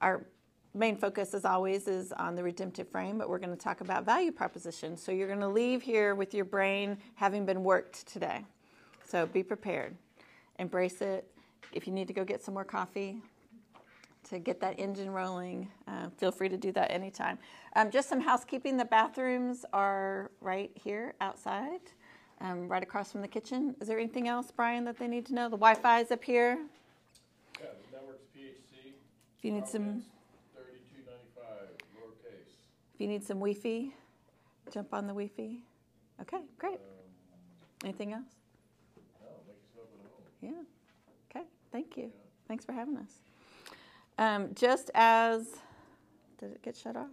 Our main focus, as always, is on the redemptive frame, but we're going to talk about value propositions. So you're going to leave here with your brain having been worked today. So be prepared. Embrace it. If you need to go get some more coffee to get that engine rolling, feel free to do that anytime. Just some housekeeping. The bathrooms are right here outside, right across from the kitchen. Is there anything else, Brian, that they need to know? The Wi-Fi is up here. Yeah, the network's PHC. If you need some... If you need some Wi-Fi, jump on the Wi-Fi. Okay, great. Anything else? No, make yourself at home. Yeah. Okay, thank you. Yeah. Thanks for having us. Just as, did it get shut off?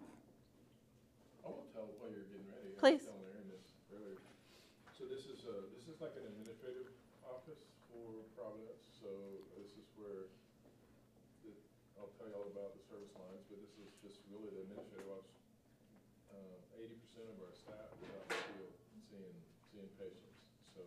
I want to tell while you're getting ready. Please. I was telling Aaron this earlier. So this is like an administrative office for Providence. So this is where I'll tell you all about the service lines, but this is just really the administrative office. 80% of our staff is out in the field seeing patients. So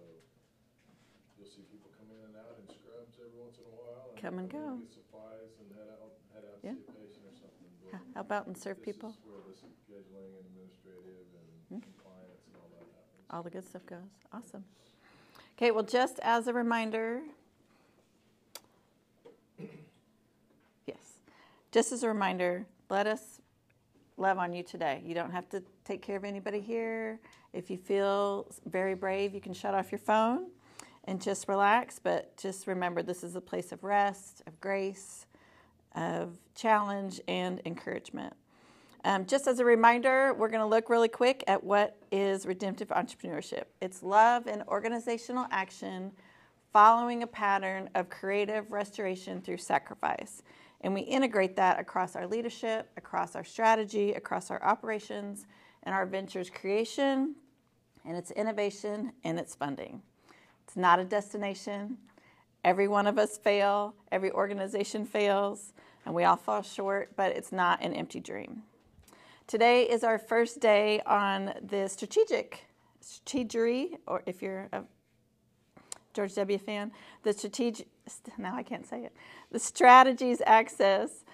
you'll see people come in and out in scrubs every once in a while. And come and go. Get supplies and head out yeah. to see a patient or something. But help out and serve this people. This is where the scheduling and administrative and compliance and all that happens. All the good stuff goes. Awesome. Okay, well, just as a reminder, yes, just as a reminder, let us love on you today. You don't have to take care of anybody here. If you feel very brave, you can shut off your phone and just relax, but just remember this is a place of rest, of grace, of challenge, and encouragement. Just as a reminder, we're going to look really quick at what is redemptive entrepreneurship. It's love and organizational action following a pattern of creative restoration through sacrifice. And we integrate that across our leadership, across our strategy, across our operations, and our ventures creation, and its innovation, and its funding. It's not a destination. Every one of us fail. Every organization fails, and we all fall short, but it's not an empty dream. Today is our first day on the strategery, or if you're a George W. fan, the strategies axis.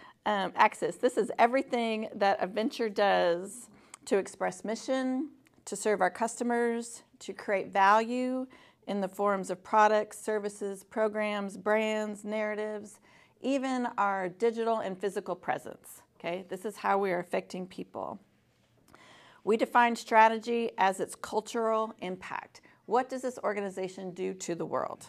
This is everything that a venture does to express mission, to serve our customers, to create value in the forms of products, services, programs, brands, narratives, even our digital and physical presence. Okay, this is how we are affecting people. We define strategy as its cultural impact. What does this organization do to the world?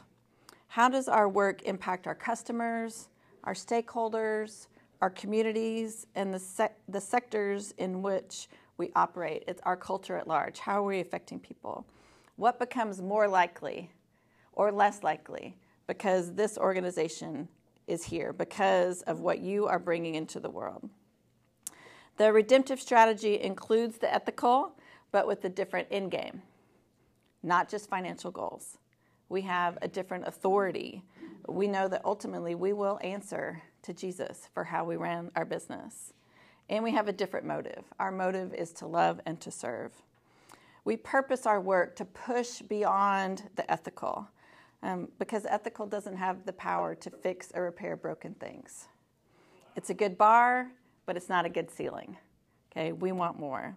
How does our work impact our customers, our stakeholders, our communities, and the sectors in which we operate? It's our culture at large. How are we affecting people? What becomes more likely or less likely because this organization is here, because of what you are bringing into the world? The redemptive strategy includes the ethical, but with a different end game. Not just financial goals. We have a different authority. We know that ultimately we will answer to Jesus for how we ran our business. And we have a different motive. Our motive is to love and to serve. We purpose our work to push beyond the ethical, because ethical doesn't have the power to fix or repair broken things. It's a good bar, but it's not a good ceiling. Okay, we want more.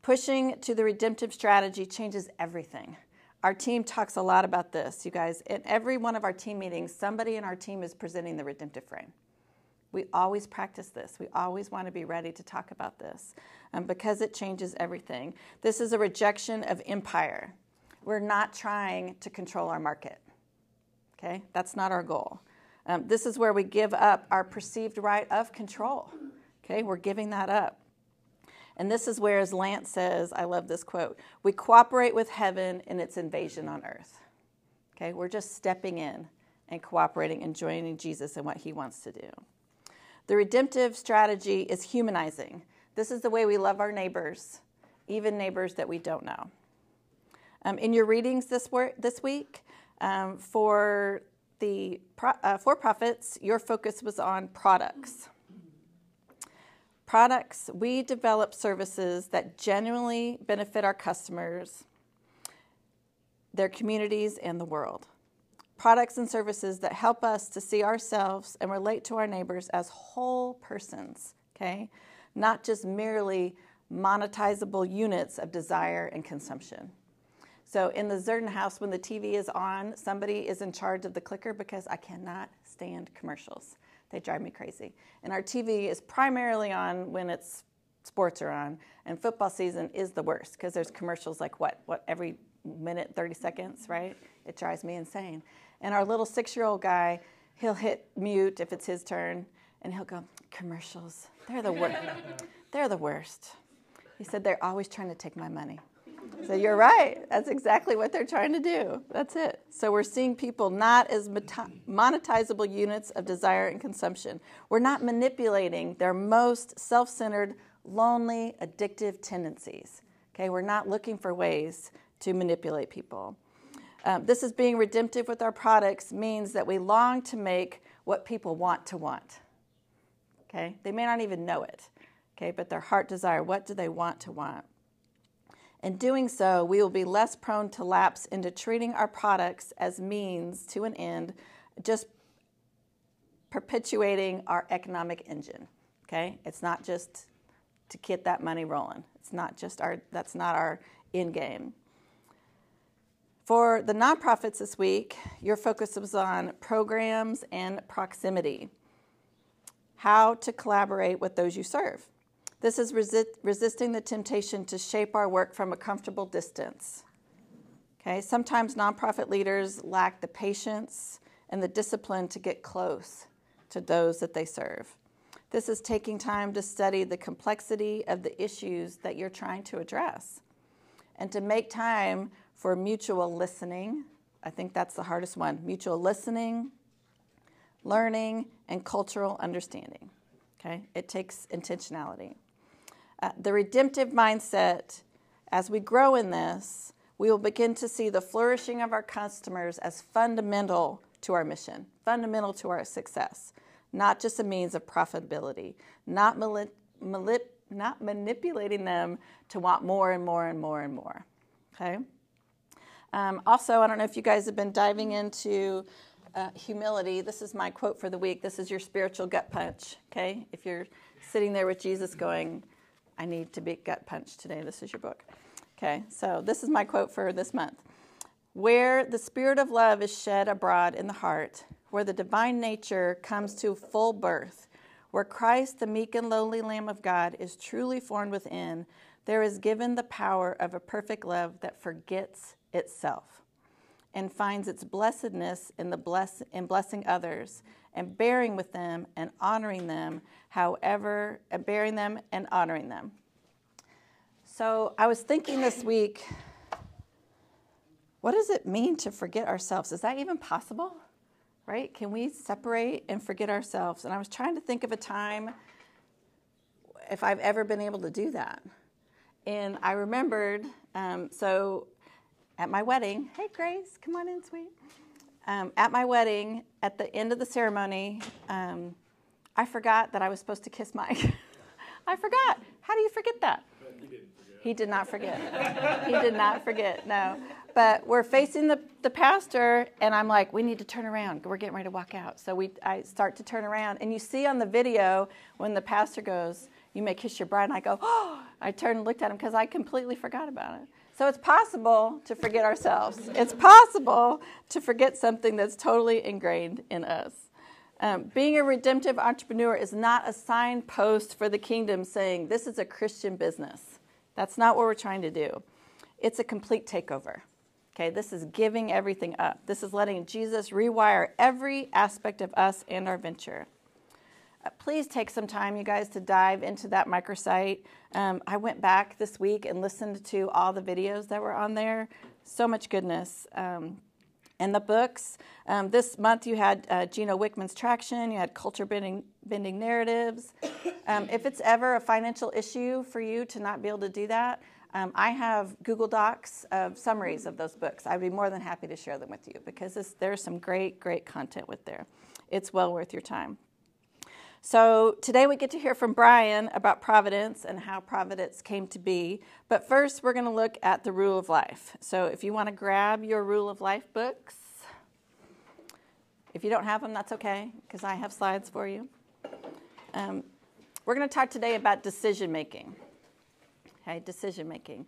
Pushing to the redemptive strategy changes everything. Our team talks a lot about this, you guys. In every one of our team meetings, somebody in our team is presenting the redemptive frame. We always practice this. We always want to be ready to talk about this because it changes everything. This is a rejection of empire. We're not trying to control our market. Okay, that's not our goal. This is where we give up our perceived right of control. Okay, we're giving that up. And this is where, as Lance says, I love this quote, we cooperate with heaven in its invasion on earth. Okay, we're just stepping in and cooperating and joining Jesus in what he wants to do. The redemptive strategy is humanizing. This is the way we love our neighbors, even neighbors that we don't know. In your readings this week, for the for-profits, your focus was on products. Products, we develop services that genuinely benefit our customers, their communities, and the world. products and services that help us to see ourselves and relate to our neighbors as whole persons, okay? Not just merely monetizable units of desire and consumption. So in the Zerden house, when the TV is on, somebody is in charge of the clicker because I cannot stand commercials. They drive me crazy. And our TV is primarily on when it's sports are on, and football season is the worst because there's commercials like what every minute, 30 seconds, right? It drives me insane. And our little 6-year-old guy, he'll hit mute if it's his turn, and he'll go, commercials, they're the worst. They're the worst. He said, they're always trying to take my money. So you're right. That's exactly what they're trying to do. That's it. So we're seeing people not as monetizable units of desire and consumption. We're not manipulating their most self-centered, lonely, addictive tendencies. Okay, we're not looking for ways to manipulate people. This is being redemptive with our products means that we long to make what people want to want. Okay, they may not even know it. Okay, but their heart desire, what do they want to want? In doing so, we will be less prone to lapse into treating our products as means to an end, just perpetuating our economic engine, okay? It's not just to get that money rolling. It's not just that's not our end game. For the nonprofits this week, your focus was on programs and proximity, how to collaborate with those you serve. This is resisting the temptation to shape our work from a comfortable distance. Okay, sometimes nonprofit leaders lack the patience and the discipline to get close to those that they serve. This is taking time to study the complexity of the issues that you're trying to address and to make time for mutual listening. I think that's the hardest one, mutual listening, learning, and cultural understanding. Okay, it takes intentionality. The redemptive mindset, as we grow in this, we will begin to see the flourishing of our customers as fundamental to our mission, fundamental to our success, not just a means of profitability, not manipulating them to want more and more and more and more, okay? Also, I don't know if you guys have been diving into humility. This is my quote for the week. This is your spiritual gut punch, okay? If you're sitting there with Jesus going, I need to be gut punched today. This is your book. Okay, so this is my quote for this month. Where the spirit of love is shed abroad in the heart, where the divine nature comes to full birth, where Christ, the meek and lowly Lamb of God, is truly formed within, there is given the power of a perfect love that forgets itself and finds its blessedness in the blessing others and bearing with them and honoring them, however, bearing them and honoring them. So I was thinking this week, what does it mean to forget ourselves? Is that even possible, right? Can we separate and forget ourselves? And I was trying to think of a time if I've ever been able to do that. And I remembered, so at my wedding, hey Grace, come on in, sweet. At my wedding, at the end of the ceremony, I forgot that I was supposed to kiss Mike. I forgot. How do you forget that? He didn't forget. He did not forget. He did not forget, no. But we're facing the pastor, and I'm like, we need to turn around. We're getting ready to walk out. So I start to turn around, and you see on the video when the pastor goes, you may kiss your bride, and I go, oh, I turned and looked at him because I completely forgot about it. So it's possible to forget ourselves. It's possible to forget something that's totally ingrained in us. Being a redemptive entrepreneur is not a signpost for the kingdom saying, this is a Christian business. That's not what we're trying to do. It's a complete takeover. Okay, this is giving everything up. This is letting Jesus rewire every aspect of us and our venture. Please take some time, you guys, to dive into that microsite. I went back this week and listened to all the videos that were on there. So much goodness. And the books. This month you had Gino Wickman's Traction. You had Culture Bending Narratives. If it's ever a financial issue for you to not be able to do that, I have Google Docs of summaries of those books. I'd be more than happy to share them with you because there's some great, great content with there. It's well worth your time. So today we get to hear from Brian about Providence and how Providence came to be. But first, we're going to look at the rule of life. So if you want to grab your rule of life books, If you don't have them, that's okay, because I have slides for you. We're going to talk today about decision making. Okay, decision making.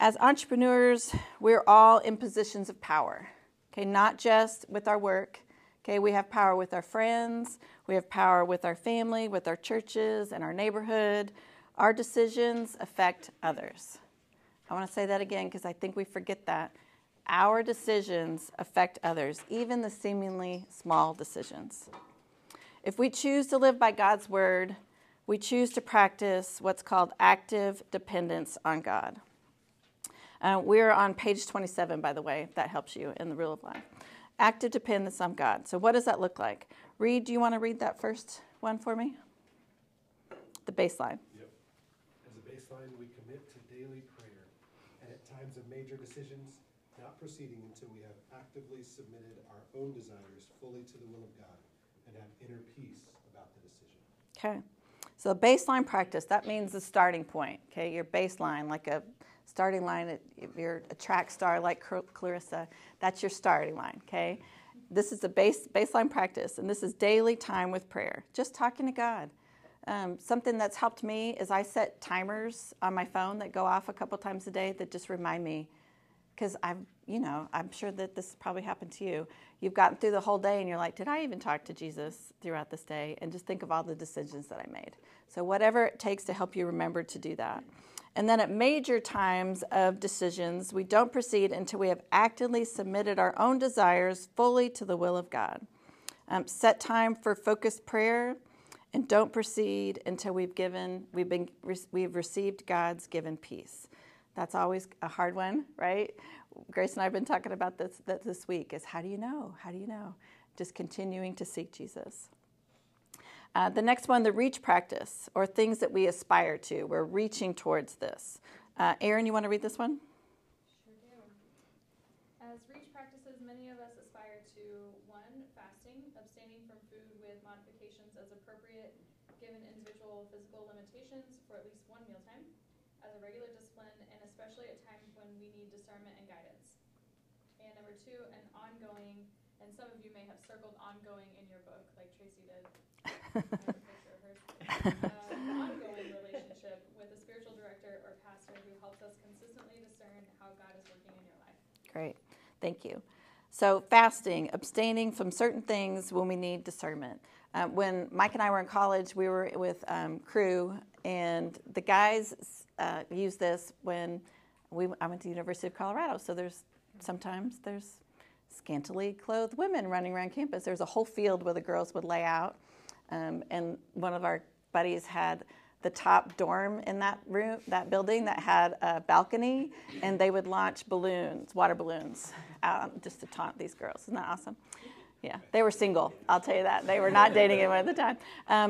As entrepreneurs, we're all in positions of power. Okay, not just with our work. Okay, we have power with our friends, we have power with our family, with our churches and our neighborhood. Our decisions affect others. I want to say that again because I think we forget that. Our decisions affect others, even the seemingly small decisions. If we choose to live by God's word, we choose to practice what's called active dependence on God. We're on page 27, by the way, if that helps you in the rule of life. Active dependence on God. So what does that look like? Reed, do you want to read that first one for me? The baseline. Yep. As a baseline, we commit to daily prayer, and at times of major decisions, not proceeding until we have actively submitted our own desires fully to the will of God and have inner peace about the decision. Okay. So baseline practice, that means the starting point, okay? Your baseline, like a starting line, if you're a track star like Clarissa, that's your starting line, okay? This is the baseline practice, and this is daily time with prayer, just talking to God. Something that's helped me is I set timers on my phone that go off a couple times a day that just remind me, because I'm sure that this probably happened to you. You've gotten through the whole day and you're like, did I even talk to Jesus throughout this day? And just think of all the decisions that I made. So whatever it takes to help you remember to do that. And then at major times of decisions, we don't proceed until we have actively submitted our own desires fully to the will of God. Set time for focused prayer and don't proceed until we've received God's given peace. That's always a hard one, right? Grace and I have been talking about this week is how do you know? How do you know? Just continuing to seek Jesus. The next one, the reach practice, or things that we aspire to. We're reaching towards this. Aaron, you want to read this one? Sure do. As reach practices, many of us aspire to, one, fasting, abstaining from food with modifications as appropriate, given individual physical limitations for at least one mealtime, as a regular discipline, and especially at times when we need discernment and guidance. And number two, an ongoing, and some of you may have circled ongoing in your book, like Tracy did. An ongoing relationship with a spiritual director or pastor who helps us consistently discern how God is working in your life. Great. Thank you. So fasting, abstaining from certain things when we need discernment. When Mike and I were in college, we were with crew, and the guys use this when I went to the University of Colorado. So sometimes there's scantily clothed women running around campus. There's a whole field where the girls would lay out. And one of our buddies had the top dorm in that building that had a balcony, and they would launch balloons, water balloons, out just to taunt these girls. Isn't that awesome? Yeah, they were single, I'll tell you that. They were not dating anyone at the time.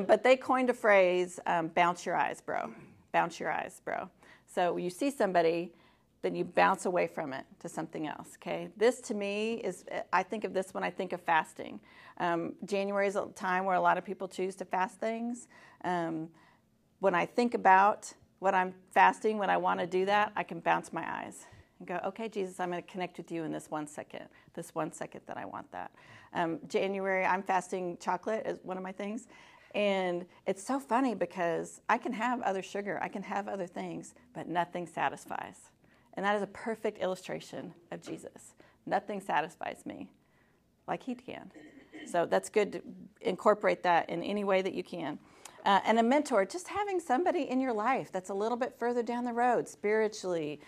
But they coined a phrase, bounce your eyes, bro. Bounce your eyes, bro. So you see somebody, then you bounce away from it to something else, okay? This to me is, I think of this when I think of fasting. January is a time where a lot of people choose to fast things. When I think about what I'm fasting, when I want to do that, I can bounce my eyes and go, okay, Jesus, I'm going to connect with you in this one second that I want that. January, I'm fasting chocolate is one of my things. And it's so funny because I can have other sugar, I can have other things, but nothing satisfies. And that is a perfect illustration of Jesus. Nothing satisfies me like he can. So that's good to incorporate that in any way that you can. And a mentor, just having somebody in your life that's a little bit further down the road, spiritually,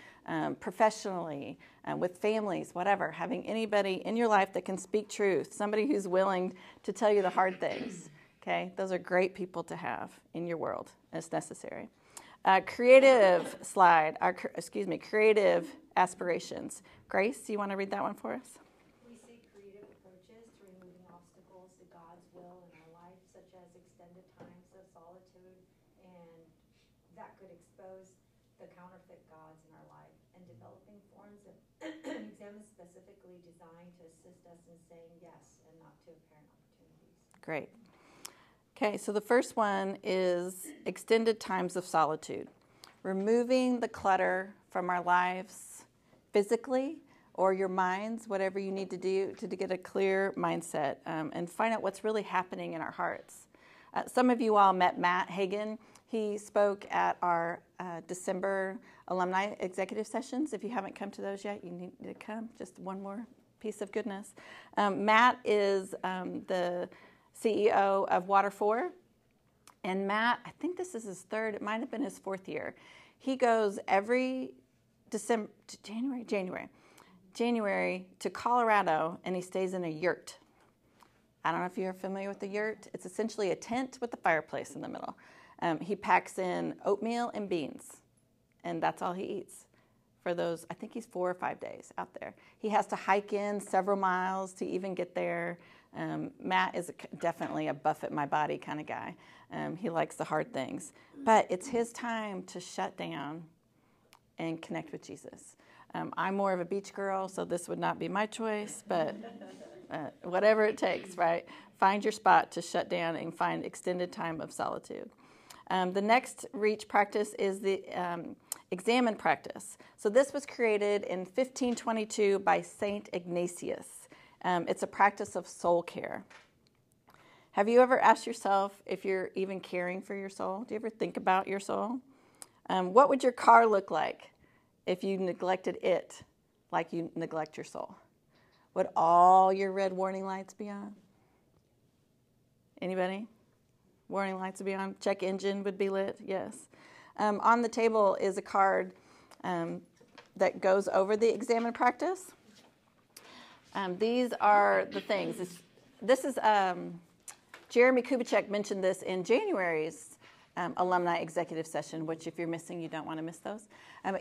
professionally, with families, whatever. Having anybody in your life that can speak truth, somebody who's willing to tell you the hard things. Okay, those are great people to have in your world as necessary. Creative aspirations. Grace, do you want to read that one for us? We seek creative approaches to removing obstacles to God's will in our life, such as extended times of solitude, and that could expose the counterfeit gods in our life, and developing forms of exams specifically designed to assist us in saying yes and not to apparent opportunities. Great. Okay, so the first one is extended times of solitude. Removing the clutter from our lives physically or your minds, whatever you need to do to get a clear mindset and find out what's really happening in our hearts. Some of you all met Matt Hagan. He spoke at our December alumni executive sessions. If you haven't come to those yet, you need to come. Just one more piece of goodness. Matt is the CEO of Water4. And Matt, I think this is his third, it might have been his fourth year. He goes every January to Colorado, and he stays in a yurt. I don't know if you're familiar with the yurt. It's essentially a tent with a fireplace in the middle. He packs in oatmeal and beans, and that's all he eats for those, I think he's 4 or 5 days out there. He has to hike in several miles to even get there. Matt is definitely a buffet-my-body kind of guy. He likes the hard things. But it's his time to shut down and connect with Jesus. I'm more of a beach girl, so this would not be my choice, but whatever it takes, right? Find your spot to shut down and find extended time of solitude. The next reach practice is the examine practice. So this was created in 1522 by St. Ignatius. It's a practice of soul care. Have you ever asked yourself if you're even caring for your soul? Do you ever think about your soul? What would your car look like if you neglected it like you neglect your soul? Would all your red warning lights be on? Anybody? Warning lights would be on. Check engine would be lit, yes. On the table is a card that goes over the examine practice. These are the things. This is Jeremy Kubicek mentioned this in January's alumni executive session, which if you're missing, you don't want to miss those.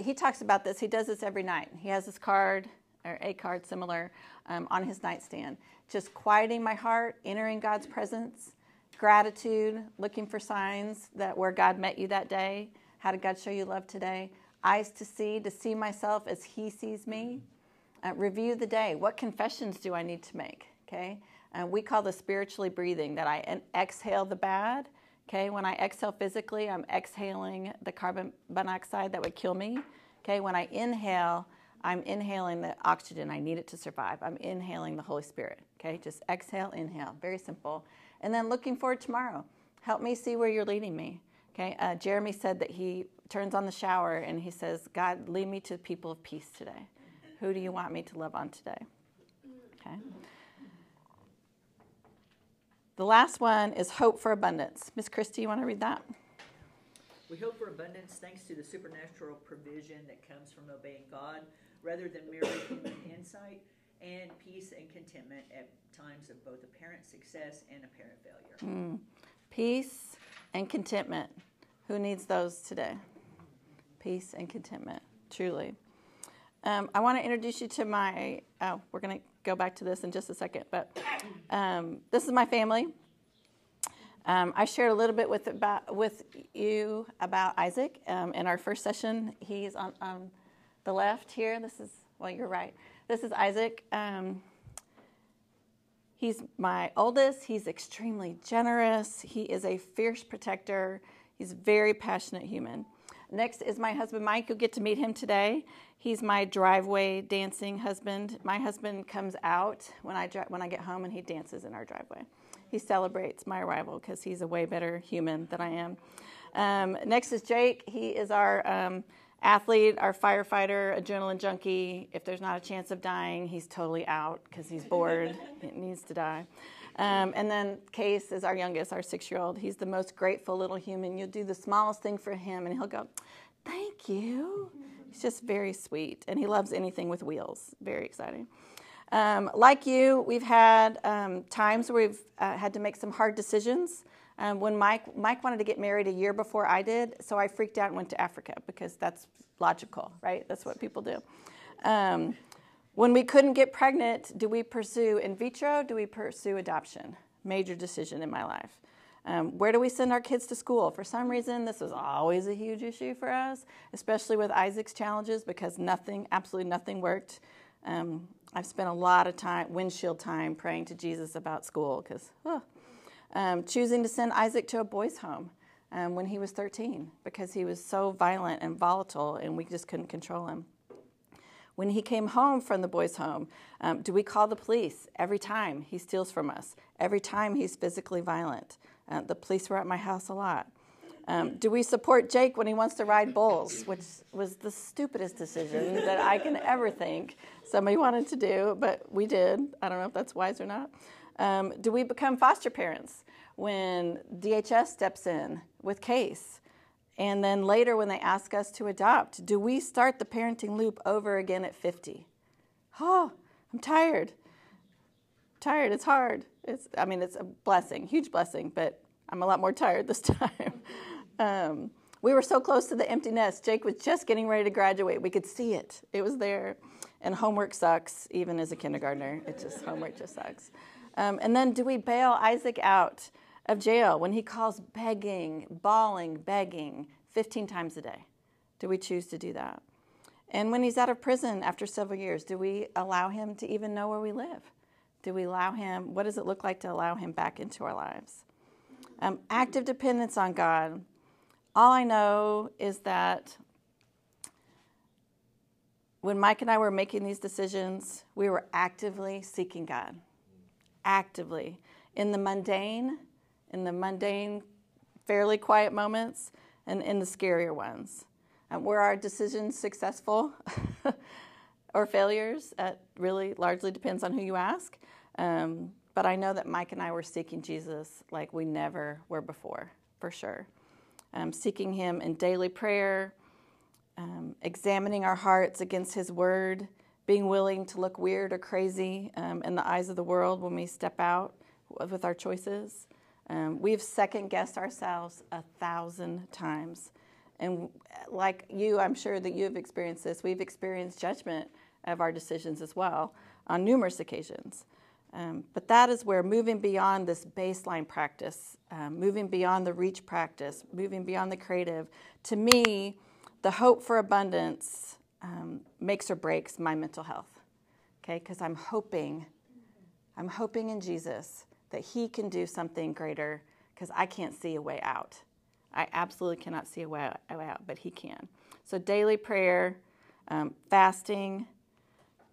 He talks about this. He does this every night. He has this card, or a card similar, on his nightstand. Just quieting my heart, entering God's presence, gratitude, looking for signs that where God met you that day. How did God show you love today? Eyes to see myself as he sees me. Review the day. What confessions do I need to make? Okay, we call this spiritually breathing, that I exhale the bad. Okay, when I exhale physically, I'm exhaling the carbon monoxide that would kill me. Okay, when I inhale, I'm inhaling the oxygen. I need it to survive. I'm inhaling the Holy Spirit. Okay, just exhale, inhale. Very simple. And then looking forward tomorrow. Help me see where you're leading me. Okay, Jeremy said that he turns on the shower and he says, God, lead me to the people of peace today. Who do you want me to love on today? Okay. The last one is hope for abundance. Ms. Christie, you want to read that? We hope for abundance thanks to the supernatural provision that comes from obeying God rather than mere human insight, and peace and contentment at times of both apparent success and apparent failure. Peace and contentment. Who needs those today? Peace and contentment, truly. I want to introduce you to my, we're going to go back to this in just a second, but this is my family. I shared a little bit with you about Isaac in our first session. He's on the left here. This is, well, you're right. This is Isaac. He's my oldest. He's extremely generous. He is a fierce protector. He's a very passionate human. Next is my husband, Mike. You'll get to meet him today. He's my driveway dancing husband. My husband comes out when I get home, and he dances in our driveway. He celebrates my arrival because he's a way better human than I am. Next is Jake. He is our athlete, our firefighter, adrenaline junkie. If there's not a chance of dying, he's totally out because he's bored. He needs to die. And then Case is our youngest, our 6-year-old. He's the most grateful little human. You'll do the smallest thing for him, and he'll go, thank you. He's just very sweet, and he loves anything with wheels. Very exciting. Like you, we've had times where we've had to make some hard decisions. When Mike wanted to get married a year before I did, so I freaked out and went to Africa because that's logical, right? That's what people do. When we couldn't get pregnant, do we pursue in vitro? Do we pursue adoption? Major decision in my life. Where do we send our kids to school? For some reason, this was always a huge issue for us, especially with Isaac's challenges because nothing, absolutely nothing worked. I've spent a lot of time, windshield time, praying to Jesus about school because choosing to send Isaac to a boys' home when he was 13 because he was so violent and volatile and we just couldn't control him. When he came home from the boys' home, do we call the police? Every time he steals from us. Every time he's physically violent. The police were at my house a lot. Do we support Jake when he wants to ride bulls, which was the stupidest decision that I can ever think somebody wanted to do, but we did. I don't know if that's wise or not. Do we become foster parents when DHS steps in with Case? And then later when they ask us to adopt, do we start the parenting loop over again at 50? Oh, I'm tired. It's hard. It's a blessing, huge blessing, but I'm a lot more tired this time. We were so close to the empty nest. Jake was just getting ready to graduate. We could see it. It was there. And homework sucks, even as a kindergartner. Homework just sucks. And then do we bail Isaac out of jail when he calls begging, bawling, begging 15 times a day? Do we choose to do that? And when he's out of prison after several years, do we allow him to even know where we live? Do we allow him? What does it look like to allow him back into our lives? Active dependence on God. All I know is that when Mike and I were making these decisions, we were actively seeking God. Actively. In the mundane, fairly quiet moments, and in the scarier ones. Were our decisions successful or failures? It really largely depends on who you ask. But I know that Mike and I were seeking Jesus like we never were before, for sure. Seeking him in daily prayer, examining our hearts against his word, being willing to look weird or crazy in the eyes of the world when we step out with our choices. We've second-guessed ourselves 1,000 times. And like you, I'm sure that you've experienced this. We've experienced judgment of our decisions as well on numerous occasions. But that is where moving beyond this baseline practice, moving beyond the reach practice, moving beyond the creative, to me, the hope for abundance makes or breaks my mental health, okay? Because I'm hoping in Jesus that he can do something greater, because I can't see a way out. I absolutely cannot see a way out, but he can. So daily prayer, fasting,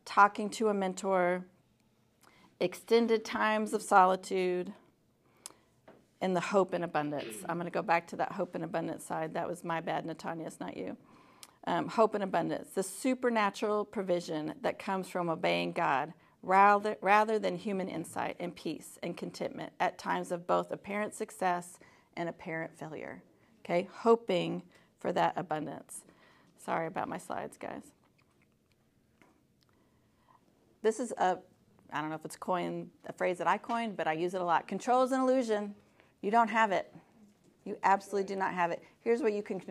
talking to a mentor, extended times of solitude, and the hope in abundance. I'm going to go back to that hope in abundance side. That was my bad, Natania, it's not you. Hope in abundance, the supernatural provision that comes from obeying God rather than human insight, and peace and contentment at times of both apparent success and apparent failure. Okay, hoping for that abundance. Sorry about my slides, guys. This is I don't know if it's a phrase that I coined, but I use it a lot. Control is an illusion. You don't have it. You absolutely do not have it. Here's what you can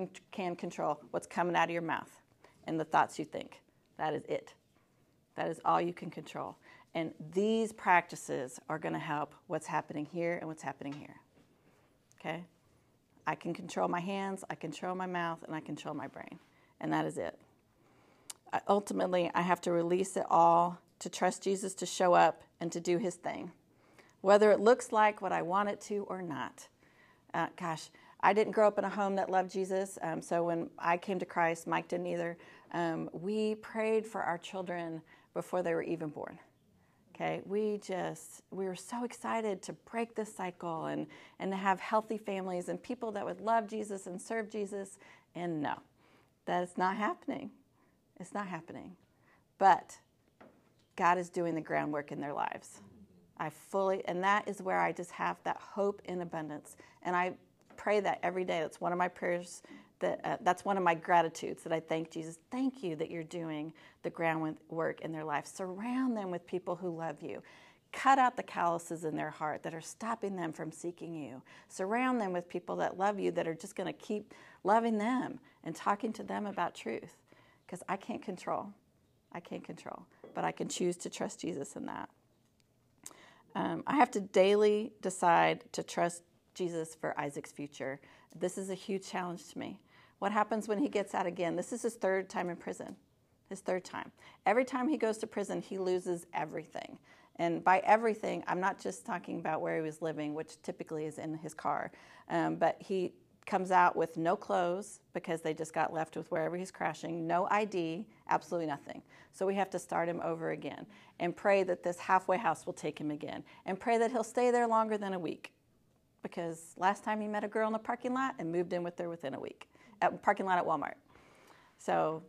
control. What's coming out of your mouth and the thoughts you think. That is it. That is all you can control. And these practices are going to help what's happening here and what's happening here. Okay? I can control my hands, I control my mouth, and I control my brain. And that is it. Ultimately, I have to release it all to trust Jesus to show up and to do his thing, whether it looks like what I want it to or not. Gosh, I didn't grow up in a home that loved Jesus, so when I came to Christ, Mike didn't either. We prayed for our children before they were even born. Okay, we were so excited to break this cycle and to have healthy families and people that would love Jesus and serve Jesus, and no, that's not happening. It's not happening. But God is doing the groundwork in their lives. And that is where I just have that hope in abundance. And I pray that every day. That's one of my prayers, that's one of my gratitudes, that I thank Jesus. Thank you that you're doing the groundwork in their life. Surround them with people who love you. Cut out the calluses in their heart that are stopping them from seeking you. Surround them with people that love you, that are just going to keep loving them and talking to them about truth. Because I can't control. But I can choose to trust Jesus in that. I have to daily decide to trust Jesus for Isaac's future. This is a huge challenge to me. What happens when he gets out again? This is his third time in prison, Every time he goes to prison, he loses everything. And by everything, I'm not just talking about where he was living, which typically is in his car, but he comes out with no clothes because they just got left with wherever he's crashing, no ID, absolutely nothing. So we have to start him over again and pray that this halfway house will take him again and pray that he'll stay there longer than a week, because last time he met a girl in the parking lot and moved in with her within a week, at parking lot at Walmart. So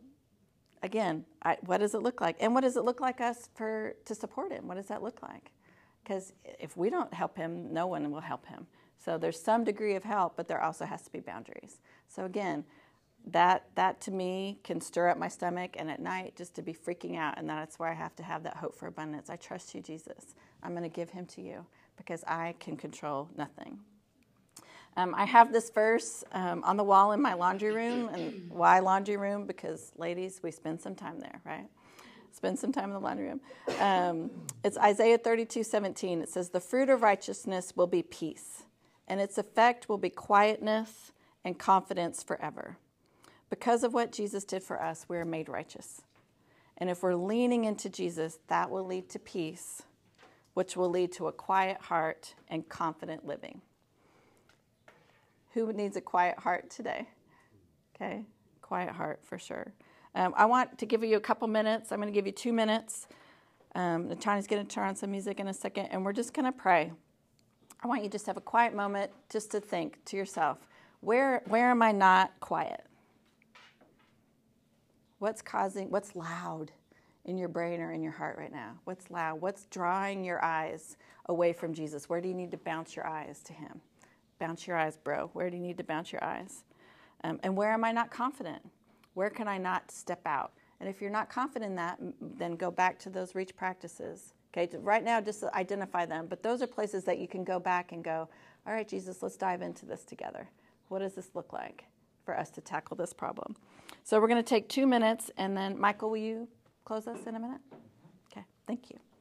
again, what does it look like? And what does it look like us to support him? What does that look like? Because if we don't help him, no one will help him. So there's some degree of help, but there also has to be boundaries. So again, that to me can stir up my stomach, and at night just to be freaking out, and that's where I have to have that hope for abundance. I trust you, Jesus. I'm going to give him to you because I can control nothing. I have this verse on the wall in my laundry room. And why laundry room? Because, ladies, we spend some time there, right? Spend some time in the laundry room. It's Isaiah 32:17. It says, "The fruit of righteousness will be peace, and its effect will be quietness and confidence forever." Because of what Jesus did for us, we're made righteous. And if we're leaning into Jesus, that will lead to peace, which will lead to a quiet heart and confident living. Who needs a quiet heart today? Okay, quiet heart for sure. I want to give you a couple minutes. I'm going to give you 2 minutes. Natania's going to turn on some music in a second, and we're just going to pray. I want you just to have a quiet moment just to think to yourself, where am I not quiet? What's loud in your brain or in your heart right now? What's loud? What's drawing your eyes away from Jesus? Where do you need to bounce your eyes to him? Bounce your eyes, bro. Where do you need to bounce your eyes? And where am I not confident? Where can I not step out? And if you're not confident in that, then go back to those reach practices. Okay, right now, just identify them. But those are places that you can go back and go, all right, Jesus, let's dive into this together. What does this look like for us to tackle this problem? So we're going to take 2 minutes, and then, Michael, will you close us in a minute? Okay, thank you.